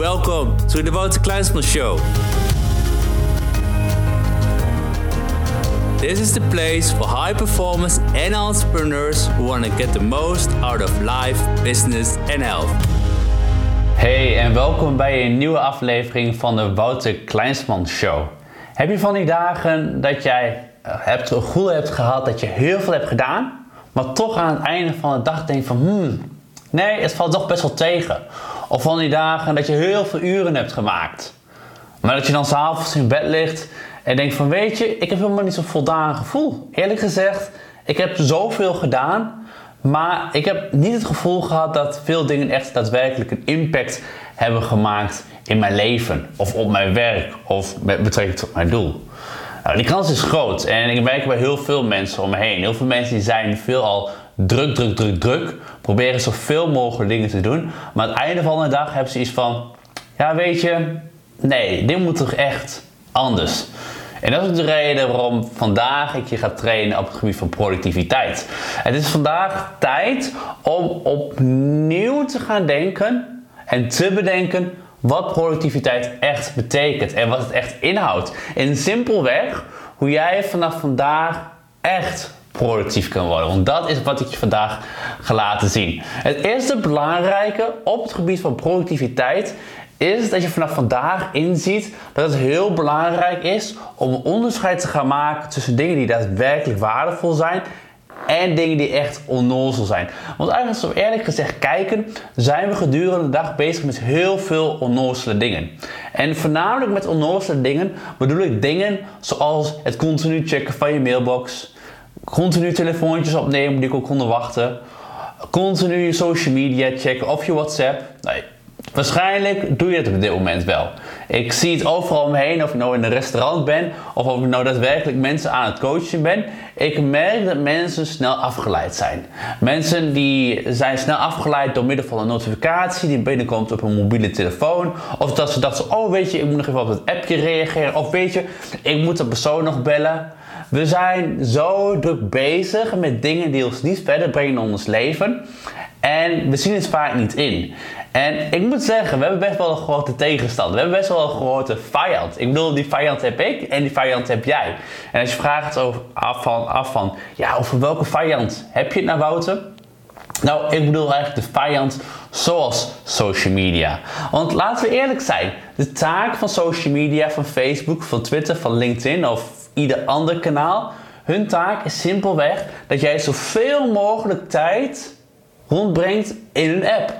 Welcome to the Wouter Kleinsman Show. This is the place for high performers and entrepreneurs who want to get the most out of life, business and health. Hey en welkom bij een nieuwe aflevering van de Wouter Kleinsman Show. Heb je van die dagen dat jij het gevoel hebt gehad dat je heel veel hebt gedaan, maar toch aan het einde van de dag denkt van nee, het valt toch best wel tegen. Of van die dagen dat je heel veel uren hebt gemaakt. Maar dat je dan 's avonds in bed ligt en denkt van weet je, ik heb helemaal niet zo'n voldaan gevoel. Eerlijk gezegd, ik heb zoveel gedaan, maar ik heb niet het gevoel gehad dat veel dingen echt daadwerkelijk een impact hebben gemaakt in mijn leven. Of op mijn werk, of met betrekking tot mijn doel. Nou, die kans is groot en ik merk bij heel veel mensen om me heen. Heel veel mensen die zijn veelal druk. Proberen zoveel mogelijk dingen te doen. Maar aan het einde van de dag hebben ze iets van, ja weet je, nee, dit moet toch echt anders. En dat is de reden waarom vandaag ik je ga trainen op het gebied van productiviteit. Het is vandaag tijd om opnieuw te gaan denken en te bedenken wat productiviteit echt betekent en wat het echt inhoudt. En simpelweg hoe jij vanaf vandaag echt productief kan worden. Want dat is wat ik je vandaag ga laten zien. Het eerste belangrijke op het gebied van productiviteit is dat je vanaf vandaag inziet dat het heel belangrijk is om een onderscheid te gaan maken tussen dingen die daadwerkelijk waardevol zijn en dingen die echt onnozel zijn. Want eigenlijk, als we eerlijk gezegd kijken, zijn we gedurende de dag bezig met heel veel onnozele dingen. En voornamelijk met onnozele dingen bedoel ik dingen zoals het continu checken van je mailbox, continu telefoontjes opnemen die ik ook konden wachten, continu je social media checken of je WhatsApp. Nee, waarschijnlijk doe je het op dit moment wel. Ik zie het overal omheen, of ik nou in een restaurant ben of ik nou daadwerkelijk mensen aan het coachen ben. Ik merk dat mensen snel afgeleid zijn. Mensen die zijn snel afgeleid door middel van een notificatie die binnenkomt op hun mobiele telefoon. Of dat ze dachten, oh weet je, ik moet nog even op het appje reageren. Of weet je, ik moet dat persoon nog bellen. We zijn zo druk bezig met dingen die ons niet verder brengen in ons leven. En we zien het vaak niet in. En ik moet zeggen, we hebben best wel een grote tegenstander. We hebben best wel een grote vijand. Ik bedoel, die vijand heb ik en die vijand heb jij. En als je vraagt af van, ja, over welke vijand heb je het nou, Wouter? Nou, ik bedoel eigenlijk de vijand zoals social media. Want laten we eerlijk zijn, de taak van social media, van Facebook, van Twitter, van LinkedIn of ieder ander kanaal, hun taak is simpelweg dat jij zoveel mogelijk tijd rondbrengt in een app.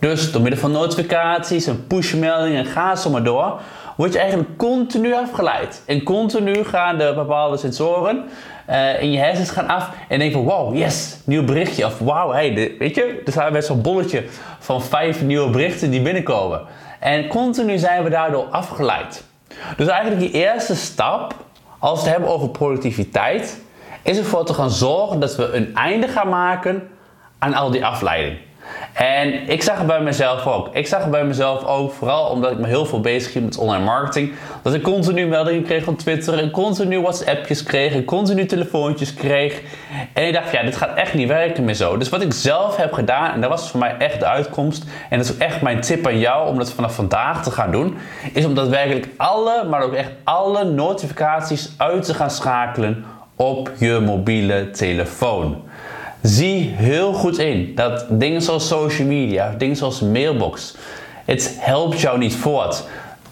Dus door middel van notificaties en pushmeldingen en ga zo maar door, word je eigenlijk continu afgeleid. En continu gaan de bepaalde sensoren in je hersens gaan af en denken van wow, yes, nieuw berichtje. Of wow, weet je, er staat best zo'n bolletje van 5 nieuwe berichten die binnenkomen. En continu zijn we daardoor afgeleid. Dus eigenlijk die eerste stap, als we het hebben over productiviteit, is ervoor te gaan zorgen dat we een einde gaan maken aan al die afleiding. En ik zag het bij mezelf ook. Ik zag het bij mezelf ook, vooral omdat ik me heel veel bezig hield met online marketing, dat ik continu meldingen kreeg van Twitter en continu WhatsAppjes kreeg en continu telefoontjes kreeg. En ik dacht, ja, dit gaat echt niet werken meer zo. Dus wat ik zelf heb gedaan, en dat was voor mij echt de uitkomst, en dat is ook echt mijn tip aan jou om dat vanaf vandaag te gaan doen, is om daadwerkelijk maar ook echt alle notificaties uit te gaan schakelen op je mobiele telefoon. Zie heel goed in dat dingen zoals social media, dingen zoals mailbox, het helpt jou niet voort.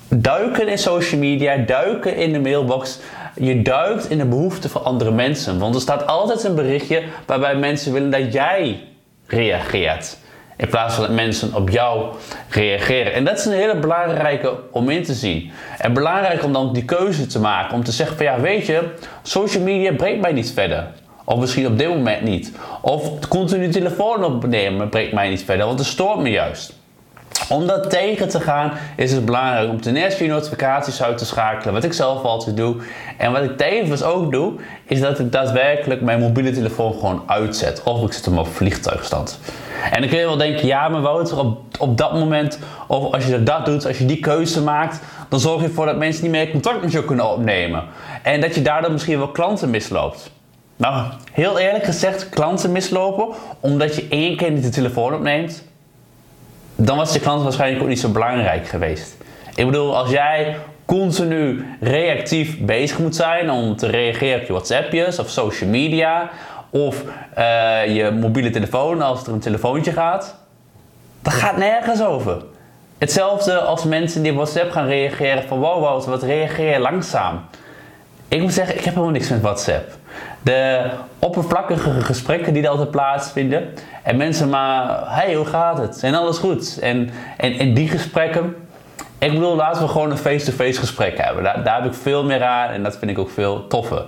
Duiken in social media, duiken in de mailbox, je duikt in de behoeften van andere mensen. Want er staat altijd een berichtje waarbij mensen willen dat jij reageert, in plaats van dat mensen op jou reageren. En dat is een hele belangrijke om in te zien. En belangrijk om dan die keuze te maken, om te zeggen van ja weet je, social media brengt mij niet verder. Of misschien op dit moment niet. Of continu telefoon opnemen brengt mij niet verder, want het stoort me juist. Om dat tegen te gaan is het belangrijk om ten eerste je notificaties uit te schakelen, wat ik zelf altijd doe. En wat ik tevens ook doe, is dat ik daadwerkelijk mijn mobiele telefoon gewoon uitzet. Of ik zet hem op vliegtuigstand. En dan kun je wel denken, ja maar Wouter, op dat moment, of als je dat doet, als je die keuze maakt, dan zorg je ervoor dat mensen niet meer contact met je kunnen opnemen. En dat je daardoor misschien wel klanten misloopt. Nou, heel eerlijk gezegd, klanten mislopen omdat je één keer niet de telefoon opneemt. dan was de klant waarschijnlijk ook niet zo belangrijk geweest. Ik bedoel, als jij continu reactief bezig moet zijn om te reageren op je WhatsAppjes of social media of je mobiele telefoon als er een telefoontje gaat, dat gaat nergens over. Hetzelfde als mensen die op WhatsApp gaan reageren van wow Wouter, wat reageer je langzaam. Ik moet zeggen, ik heb helemaal niks met WhatsApp. De oppervlakkige gesprekken die er altijd plaatsvinden en mensen maar, hey hoe gaat het? En alles goed? En die gesprekken, ik bedoel, laten we gewoon een face-to-face gesprek hebben. Daar heb ik veel meer aan en dat vind ik ook veel toffer.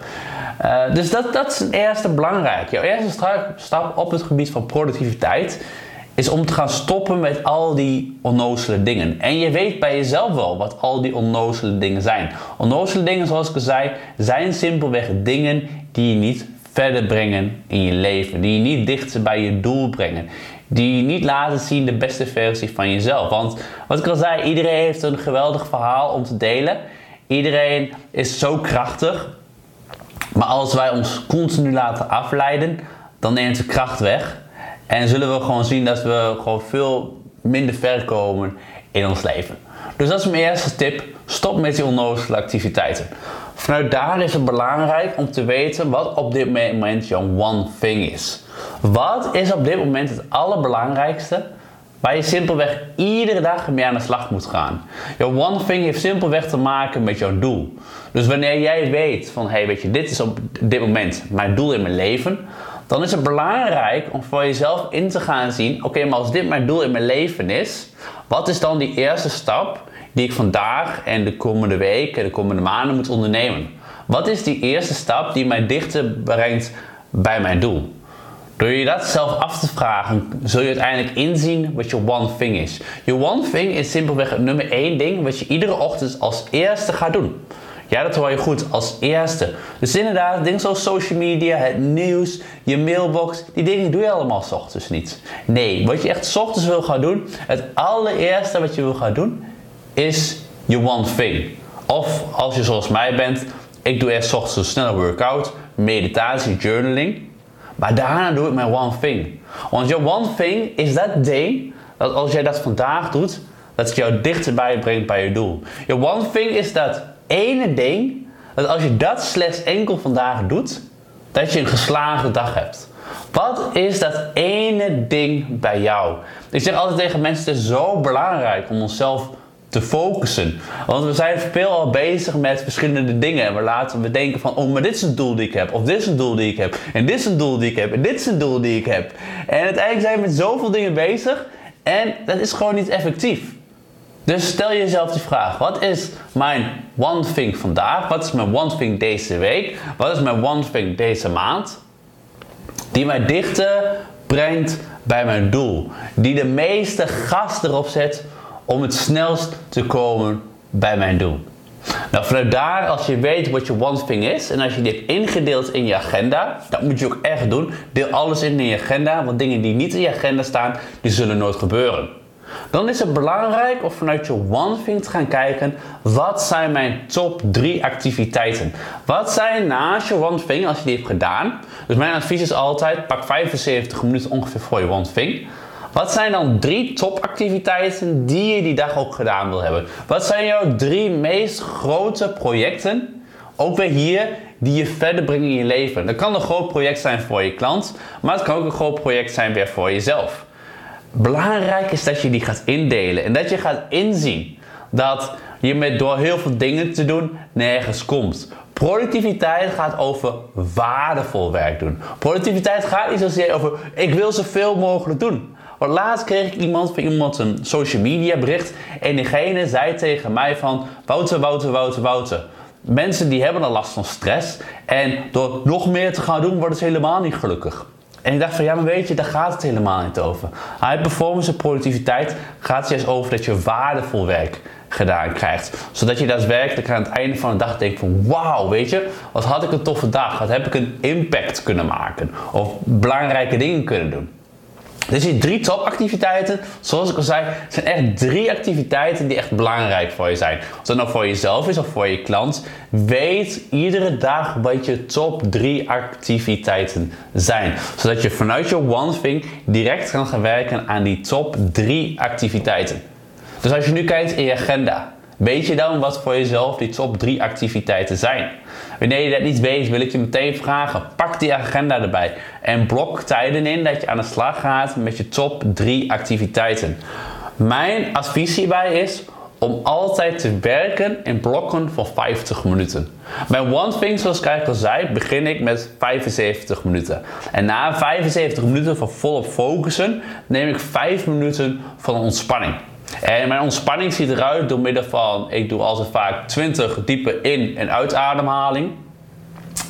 Dus dat is het eerste belangrijk. Jouw eerste stap op het gebied van productiviteit is om te gaan stoppen met al die onnozele dingen. En je weet bij jezelf wel wat al die onnozele dingen zijn. Onnozele dingen, zoals ik al zei, zijn simpelweg dingen die je niet verder brengen in je leven. Die je niet dichter bij je doel brengen. Die je niet laten zien de beste versie van jezelf. Want wat ik al zei, iedereen heeft een geweldig verhaal om te delen. Iedereen is zo krachtig. Maar als wij ons continu laten afleiden, dan neemt de kracht weg. En zullen we gewoon zien dat we gewoon veel minder ver komen in ons leven. Dus dat is mijn eerste tip. Stop met die onnozele activiteiten. Vanuit daar is het belangrijk om te weten wat op dit moment jouw one thing is. Wat is op dit moment het allerbelangrijkste waar je simpelweg iedere dag mee aan de slag moet gaan? Jouw one thing heeft simpelweg te maken met jouw doel. Dus wanneer jij weet van, hey, weet je, dit is op dit moment mijn doel in mijn leven, dan is het belangrijk om voor jezelf in te gaan zien, oké, maar als dit mijn doel in mijn leven is, wat is dan die eerste stap die ik vandaag en de komende week en de komende maanden moet ondernemen? Wat is die eerste stap die mij dichter brengt bij mijn doel? Door je dat zelf af te vragen, zul je uiteindelijk inzien wat je one thing is. Je one thing is simpelweg het nummer 1 ding wat je iedere ochtend als eerste gaat doen. Ja, dat hoor je goed, als eerste. Dus inderdaad, dingen zoals social media, het nieuws, je mailbox, die dingen doe je allemaal 's ochtends niet. Nee, wat je echt 's ochtends wil gaan doen, het allereerste wat je wil gaan doen, is je one thing. Of als je zoals mij bent, ik doe eerst 's ochtends een snelle workout, meditatie, journaling. Maar daarna doe ik mijn one thing. Want jouw one thing is dat ding, dat als jij dat vandaag doet, dat het jou dichterbij brengt bij je doel. Je one thing is dat ene ding, dat als je dat slechts enkel vandaag doet, dat je een geslaagde dag hebt. Wat is dat ene ding bij jou? Ik zeg altijd tegen mensen, het is zo belangrijk om onszelf te focussen. Want we zijn veel al bezig met verschillende dingen. En we denken van, oh, maar dit is een doel die ik heb. Of dit is een doel die ik heb. En dit is een doel die ik heb. En dit is een doel die ik heb. En uiteindelijk zijn we met zoveel dingen bezig. En dat is gewoon niet effectief. Dus stel jezelf die vraag. Wat is mijn one thing vandaag? Wat is mijn one thing deze week? Wat is mijn one thing deze maand? Die mij dichter brengt bij mijn doel. Die de meeste gas erop zet om het snelst te komen bij mijn doel. Nou, vanuit daar, als je weet wat je one thing is en als je die hebt ingedeeld in je agenda, dat moet je ook echt doen. Deel alles in je agenda, want dingen die niet in je agenda staan, die zullen nooit gebeuren. Dan is het belangrijk om vanuit je one thing te gaan kijken, wat zijn mijn top 3 activiteiten? Wat zijn naast je one thing, als je die hebt gedaan, dus mijn advies is altijd, pak 75 minuten ongeveer voor je one thing. Wat zijn dan 3 topactiviteiten die je die dag ook gedaan wil hebben? Wat zijn jouw 3 meest grote projecten, ook weer hier, die je verder brengen in je leven? Dat kan een groot project zijn voor je klant, maar het kan ook een groot project zijn weer voor jezelf. Belangrijk is dat je die gaat indelen en dat je gaat inzien dat je door heel veel dingen te doen nergens komt. Productiviteit gaat over waardevol werk doen. Productiviteit gaat niet zozeer over ik wil zoveel mogelijk doen. Want laatst kreeg ik van iemand een social media bericht en diegene zei tegen mij van Wouter. Mensen die hebben al last van stress en door nog meer te gaan doen worden ze helemaal niet gelukkig. En ik dacht van ja, maar weet je, daar gaat het helemaal niet over. High performance en productiviteit gaat juist over dat je waardevol werk gedaan krijgt. Zodat je daadwerkelijk aan het einde van de dag denkt van wauw, weet je, wat had ik een toffe dag. Wat heb ik een impact kunnen maken of belangrijke dingen kunnen doen. Dus die drie topactiviteiten, zoals ik al zei, zijn echt drie activiteiten die echt belangrijk voor je zijn. Of dat nou voor jezelf is of voor je klant, weet iedere dag wat je top 3 activiteiten zijn. Zodat je vanuit je One Thing direct kan gaan werken aan die top 3 activiteiten. Dus als je nu kijkt in je agenda, weet je dan wat voor jezelf die top 3 activiteiten zijn? Wanneer je dat niet weet, wil ik je meteen vragen, pak die agenda erbij en blok tijden in dat je aan de slag gaat met je top 3 activiteiten. Mijn advies hierbij is om altijd te werken in blokken van 50 minuten. Bij One Thing, zoals ik eigenlijk al zei, begin ik met 75 minuten. En na 75 minuten van volop focussen, neem ik 5 minuten van ontspanning. En mijn ontspanning ziet eruit door middel van, ik doe altijd vaak 20 diepe in- en uitademhaling.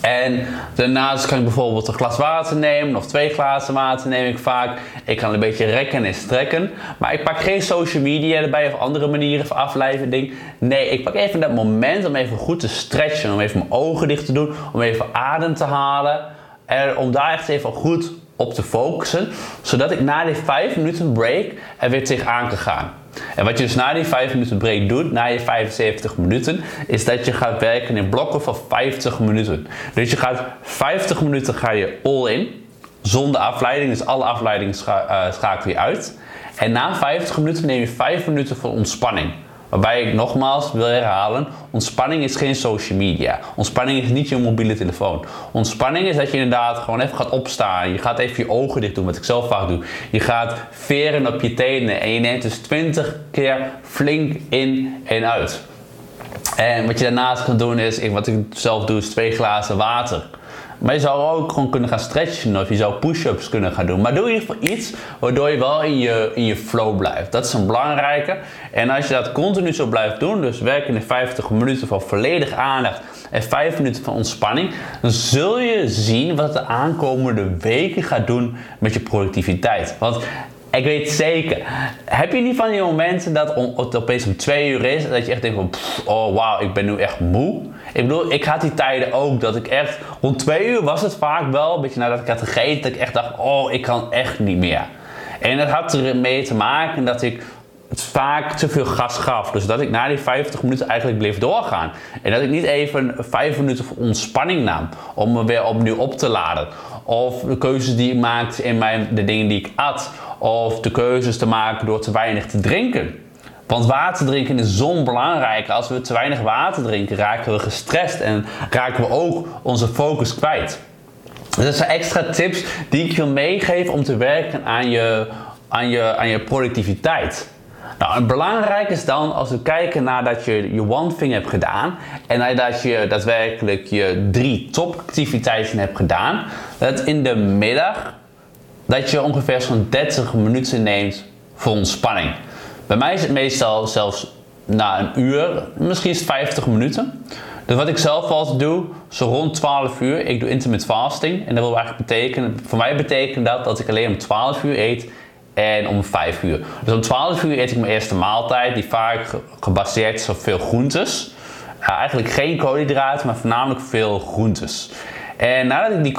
En daarnaast kan ik bijvoorbeeld een glas water nemen of 2 glazen water neem ik vaak. Ik kan een beetje rekken en strekken. Maar ik pak geen social media erbij of andere manieren of afleiding. Nee, ik pak even dat moment om even goed te stretchen. Om even mijn ogen dicht te doen. Om even adem te halen. En om daar echt even goed op te focussen. Zodat ik na die 5 minuten break er weer tegenaan kan gaan. En wat je dus na die 5 minuten break doet, na je 75 minuten, is dat je gaat werken in blokken van 50 minuten. Dus je gaat 50 minuten ga je all in, zonder afleiding, dus alle afleidingen schakel je uit. En na 50 minuten neem je 5 minuten voor ontspanning. Waarbij ik nogmaals wil herhalen, ontspanning is geen social media. Ontspanning is niet je mobiele telefoon. Ontspanning is dat je inderdaad gewoon even gaat opstaan. Je gaat even je ogen dicht doen, wat ik zelf vaak doe. Je gaat veren op je tenen en je neemt dus 20 keer flink in en uit. En wat je daarnaast kan doen is, wat ik zelf doe, is 2 glazen water. Maar je zou ook gewoon kunnen gaan stretchen of je zou push-ups kunnen gaan doen. Maar doe in ieder geval iets waardoor je wel in je flow blijft. Dat is een belangrijke. En als je dat continu zo blijft doen, dus werken in 50 minuten van volledig aandacht en 5 minuten van ontspanning, dan zul je zien wat het de aankomende weken gaat doen met je productiviteit. Want ik weet zeker, heb je niet van die momenten dat het opeens om 2 uur is en dat je echt denkt van oh wauw, ik ben nu echt moe. Ik bedoel, ik had die tijden ook dat ik echt, rond 2 uur was het vaak wel, een beetje nadat ik had gegeten, dat ik echt dacht oh, ik kan echt niet meer. En dat had ermee te maken dat ik het vaak te veel gas gaf. Dus dat ik na die 50 minuten eigenlijk bleef doorgaan. En dat ik niet even 5 minuten voor ontspanning nam om me weer opnieuw op te laden. Of de keuzes die ik maakte in de dingen die ik at. Of de keuzes te maken door te weinig te drinken. Want water drinken is zo'n belangrijk. Als we te weinig water drinken, raken we gestrest en raken we ook onze focus kwijt. Dus dat zijn extra tips die ik je meegeef om te werken aan je productiviteit. Nou, en belangrijk is dan, als we kijken nadat je je One Thing hebt gedaan en nadat je daadwerkelijk je 3 topactiviteiten hebt gedaan, dat in de middag dat je ongeveer zo'n 30 minuten neemt voor ontspanning. Bij mij is het meestal zelfs na een uur, misschien is het 50 minuten. Dus wat ik zelf altijd doe, zo rond 12 uur, ik doe intermittent fasting en dat wil eigenlijk betekenen, voor mij betekent dat ik alleen om 12 uur eet en om 5 uur. Dus om 12 uur eet ik mijn eerste maaltijd, die vaak gebaseerd is op veel groentes. Eigenlijk geen koolhydraten, maar voornamelijk veel groentes. En nadat ik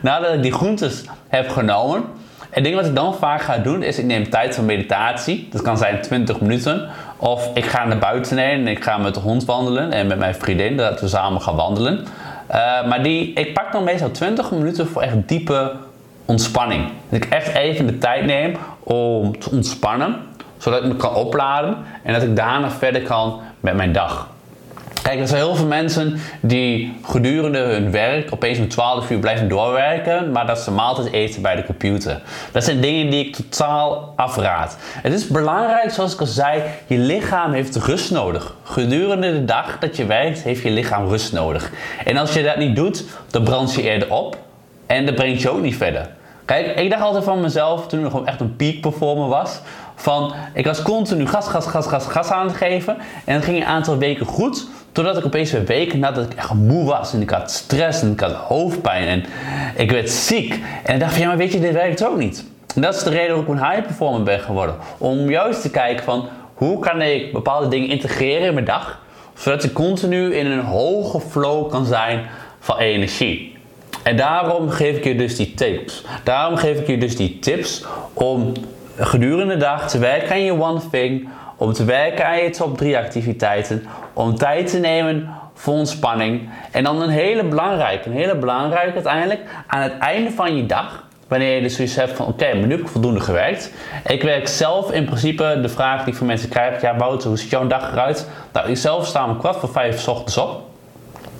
Nadat ik die groentes heb genomen, het ding wat ik dan vaak ga doen is, ik neem tijd voor meditatie. Dat kan zijn 20 minuten. Of ik ga naar buiten heen en ik ga met de hond wandelen en met mijn vriendin, dat we samen gaan wandelen. Ik pak dan meestal 20 minuten voor echt diepe ontspanning. Dat ik echt even de tijd neem om te ontspannen, zodat ik me kan opladen en dat ik daarna verder kan met mijn dag. Kijk, er zijn heel veel mensen die gedurende hun werk opeens om 12 uur blijven doorwerken, maar dat ze maaltijd eten bij de computer. Dat zijn dingen die ik totaal afraad. Het is belangrijk, zoals ik al zei, je lichaam heeft rust nodig. Gedurende de dag dat je werkt, heeft je lichaam rust nodig. En als je dat niet doet, dan brand je eerder op. En dat brengt je ook niet verder. Kijk, ik dacht altijd van mezelf, toen ik nog echt een peak performer was, van ik was continu gas aan het geven. En het ging een aantal weken goed, totdat ik opeens weer weken nadat ik echt moe was. En ik had stress en ik had hoofdpijn en ik werd ziek. En ik dacht van ja, maar weet je, dit werkt ook niet. En dat is de reden waarom ik een high performer ben geworden. Om juist te kijken van hoe kan ik bepaalde dingen integreren in mijn dag, zodat ik continu in een hoge flow kan zijn van energie. En daarom geef ik je dus die tips. Daarom geef ik je dus die tips om gedurende de dag te werken aan je one thing, om te werken aan je top 3 activiteiten, om tijd te nemen voor ontspanning. En dan een hele belangrijke uiteindelijk, aan het einde van je dag, wanneer je dus zoiets hebt van maar nu heb ik voldoende gewerkt. Ik werk zelf in principe, de vraag die ik van mensen krijg, ja Wouter, hoe ziet jouw dag eruit? Nou, ik zelf sta om 4:45 ochtends op.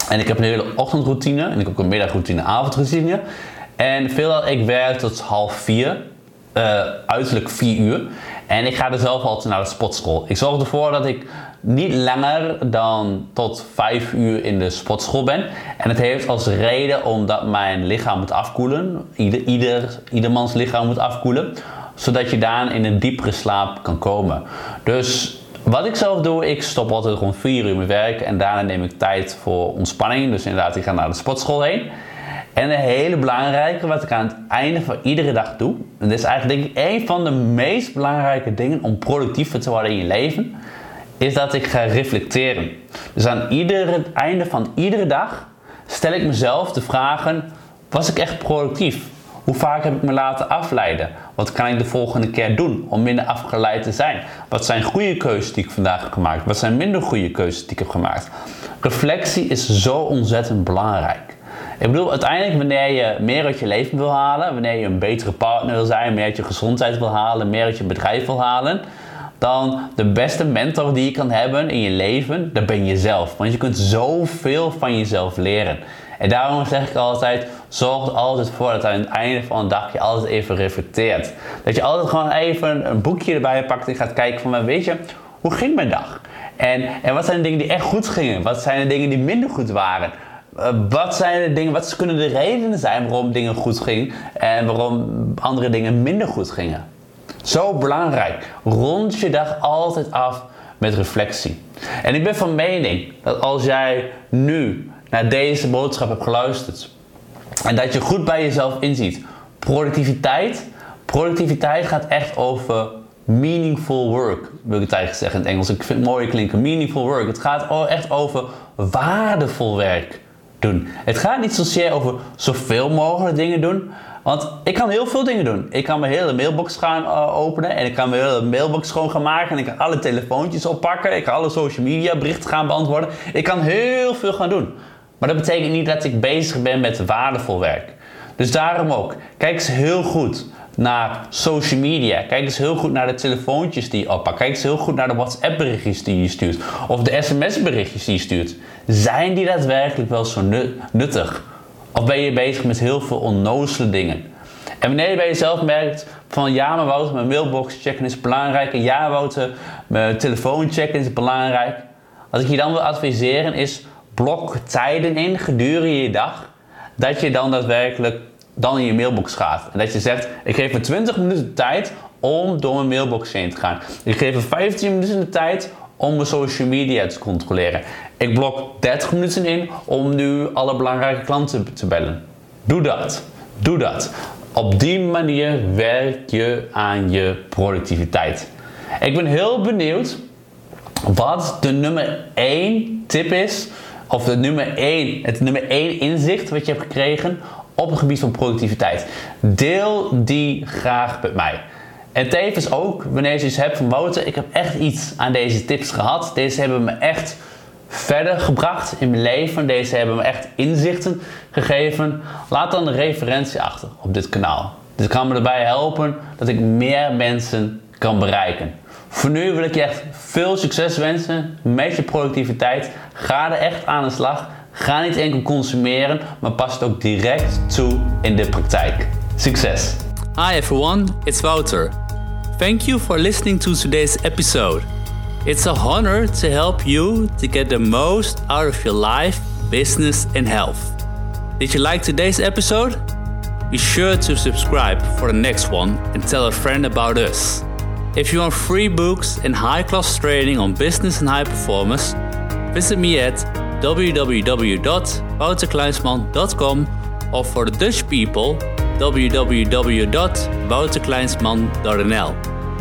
En ik heb een hele ochtendroutine en ik heb ook een middagroutine, avondroutine. En veelal ik werk tot 15:30. Uiterlijk 4 uur. En ik ga er zelf altijd naar de sportschool. Ik zorg ervoor dat ik niet langer dan tot 5 uur in de sportschool ben. En het heeft als reden omdat mijn lichaam moet afkoelen. Iedermans lichaam moet afkoelen. Zodat je daarna in een diepere slaap kan komen. Dus wat ik zelf doe, ik stop altijd rond 4 uur met werk. En daarna neem ik tijd voor ontspanning. Dus inderdaad, ik ga naar de sportschool heen. En een hele belangrijke, wat ik aan het einde van iedere dag doe. En dit is eigenlijk denk ik een van de meest belangrijke dingen om productiever te worden in je leven. Is dat ik ga reflecteren. Dus aan het einde van iedere dag stel ik mezelf de vragen. Was ik echt productief? Hoe vaak heb ik me laten afleiden? Wat kan ik de volgende keer doen om minder afgeleid te zijn? Wat zijn goede keuzes die ik vandaag heb gemaakt? Wat zijn minder goede keuzes die ik heb gemaakt? Reflectie is zo ontzettend belangrijk. Ik bedoel, uiteindelijk wanneer je meer uit je leven wil halen, wanneer je een betere partner wil zijn, meer uit je gezondheid wil halen, meer uit je bedrijf wil halen, dan de beste mentor die je kan hebben in je leven, dat ben jezelf. Want je kunt zoveel van jezelf leren. En daarom zeg ik altijd, zorg er altijd voor dat aan het einde van de dag je altijd even reflecteert. Dat je altijd gewoon even een boekje erbij pakt en gaat kijken van, maar weet je, hoe ging mijn dag? En wat zijn de dingen die echt goed gingen? Wat zijn de dingen die minder goed waren? Wat zijn de dingen, wat kunnen de redenen zijn waarom dingen goed gingen en waarom andere dingen minder goed gingen? Zo belangrijk. Rond je dag altijd af met reflectie. En ik ben van mening dat als jij nu naar deze boodschap hebt geluisterd en dat je goed bij jezelf inziet, productiviteit gaat echt over meaningful work, wil ik het eigenlijk zeggen in het Engels. Ik vind het mooi klinken, meaningful work. Het gaat echt over waardevol werk. Doen. Het gaat niet zozeer over zoveel mogelijk dingen doen, want ik kan heel veel dingen doen. Ik kan mijn hele mailbox gaan openen en ik kan mijn hele mailbox schoon gaan maken en ik kan alle telefoontjes oppakken, ik kan alle social media berichten gaan beantwoorden. Ik kan heel veel gaan doen, maar dat betekent niet dat ik bezig ben met waardevol werk. Dus daarom ook, kijk eens heel goed naar social media. Kijk eens heel goed naar de telefoontjes die je oppakt. Kijk eens heel goed naar de WhatsApp berichtjes die je stuurt. Of de SMS berichtjes die je stuurt. Zijn die daadwerkelijk wel zo nuttig? Of ben je bezig met heel veel onnozele dingen? En wanneer je bij jezelf merkt van ja maar Wouter, mijn mailbox checken is belangrijk. En ja Wouter, mijn telefoon checken is belangrijk. Wat ik je dan wil adviseren is blok tijden in gedurende je dag. Dat je dan daadwerkelijk in je mailbox gaat. En dat je zegt, ik geef me 20 minuten tijd om door mijn mailbox heen te gaan. Ik geef me 15 minuten de tijd om mijn social media te controleren. Ik blok 30 minuten in om nu alle belangrijke klanten te bellen. Doe dat. Op die manier werk je aan je productiviteit. Ik ben heel benieuwd wat de nummer 1 tip is, of het nummer 1 inzicht wat je hebt gekregen op het gebied van productiviteit. Deel die graag met mij. En tevens ook, wanneer je iets hebt van Wouter, ik heb echt iets aan deze tips gehad. Deze hebben me echt verder gebracht in mijn leven. Deze hebben me echt inzichten gegeven. Laat dan een referentie achter op dit kanaal. Dit kan me erbij helpen dat ik meer mensen kan bereiken. Voor nu wil ik je echt veel succes wensen met je productiviteit. Ga er echt aan de slag. Ga niet enkel consumeren, maar pas het ook direct toe in de praktijk. Succes! Hi everyone, it's Wouter. Thank you for listening to today's episode. It's an honor to help you to get the most out of your life, business and health. Did you like today's episode? Be sure to subscribe for the next one and tell a friend about us. If you want free books and high-class training on business and high performance, visit me at www.wouterkleinsman.com or for the Dutch people, www.wouterkleinsman.nl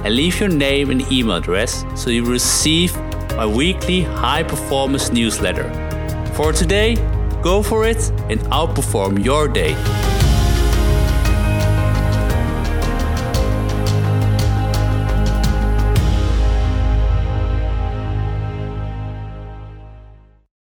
and leave your name and email address so you receive my weekly high performance newsletter. For today, Go for it and outperform your day.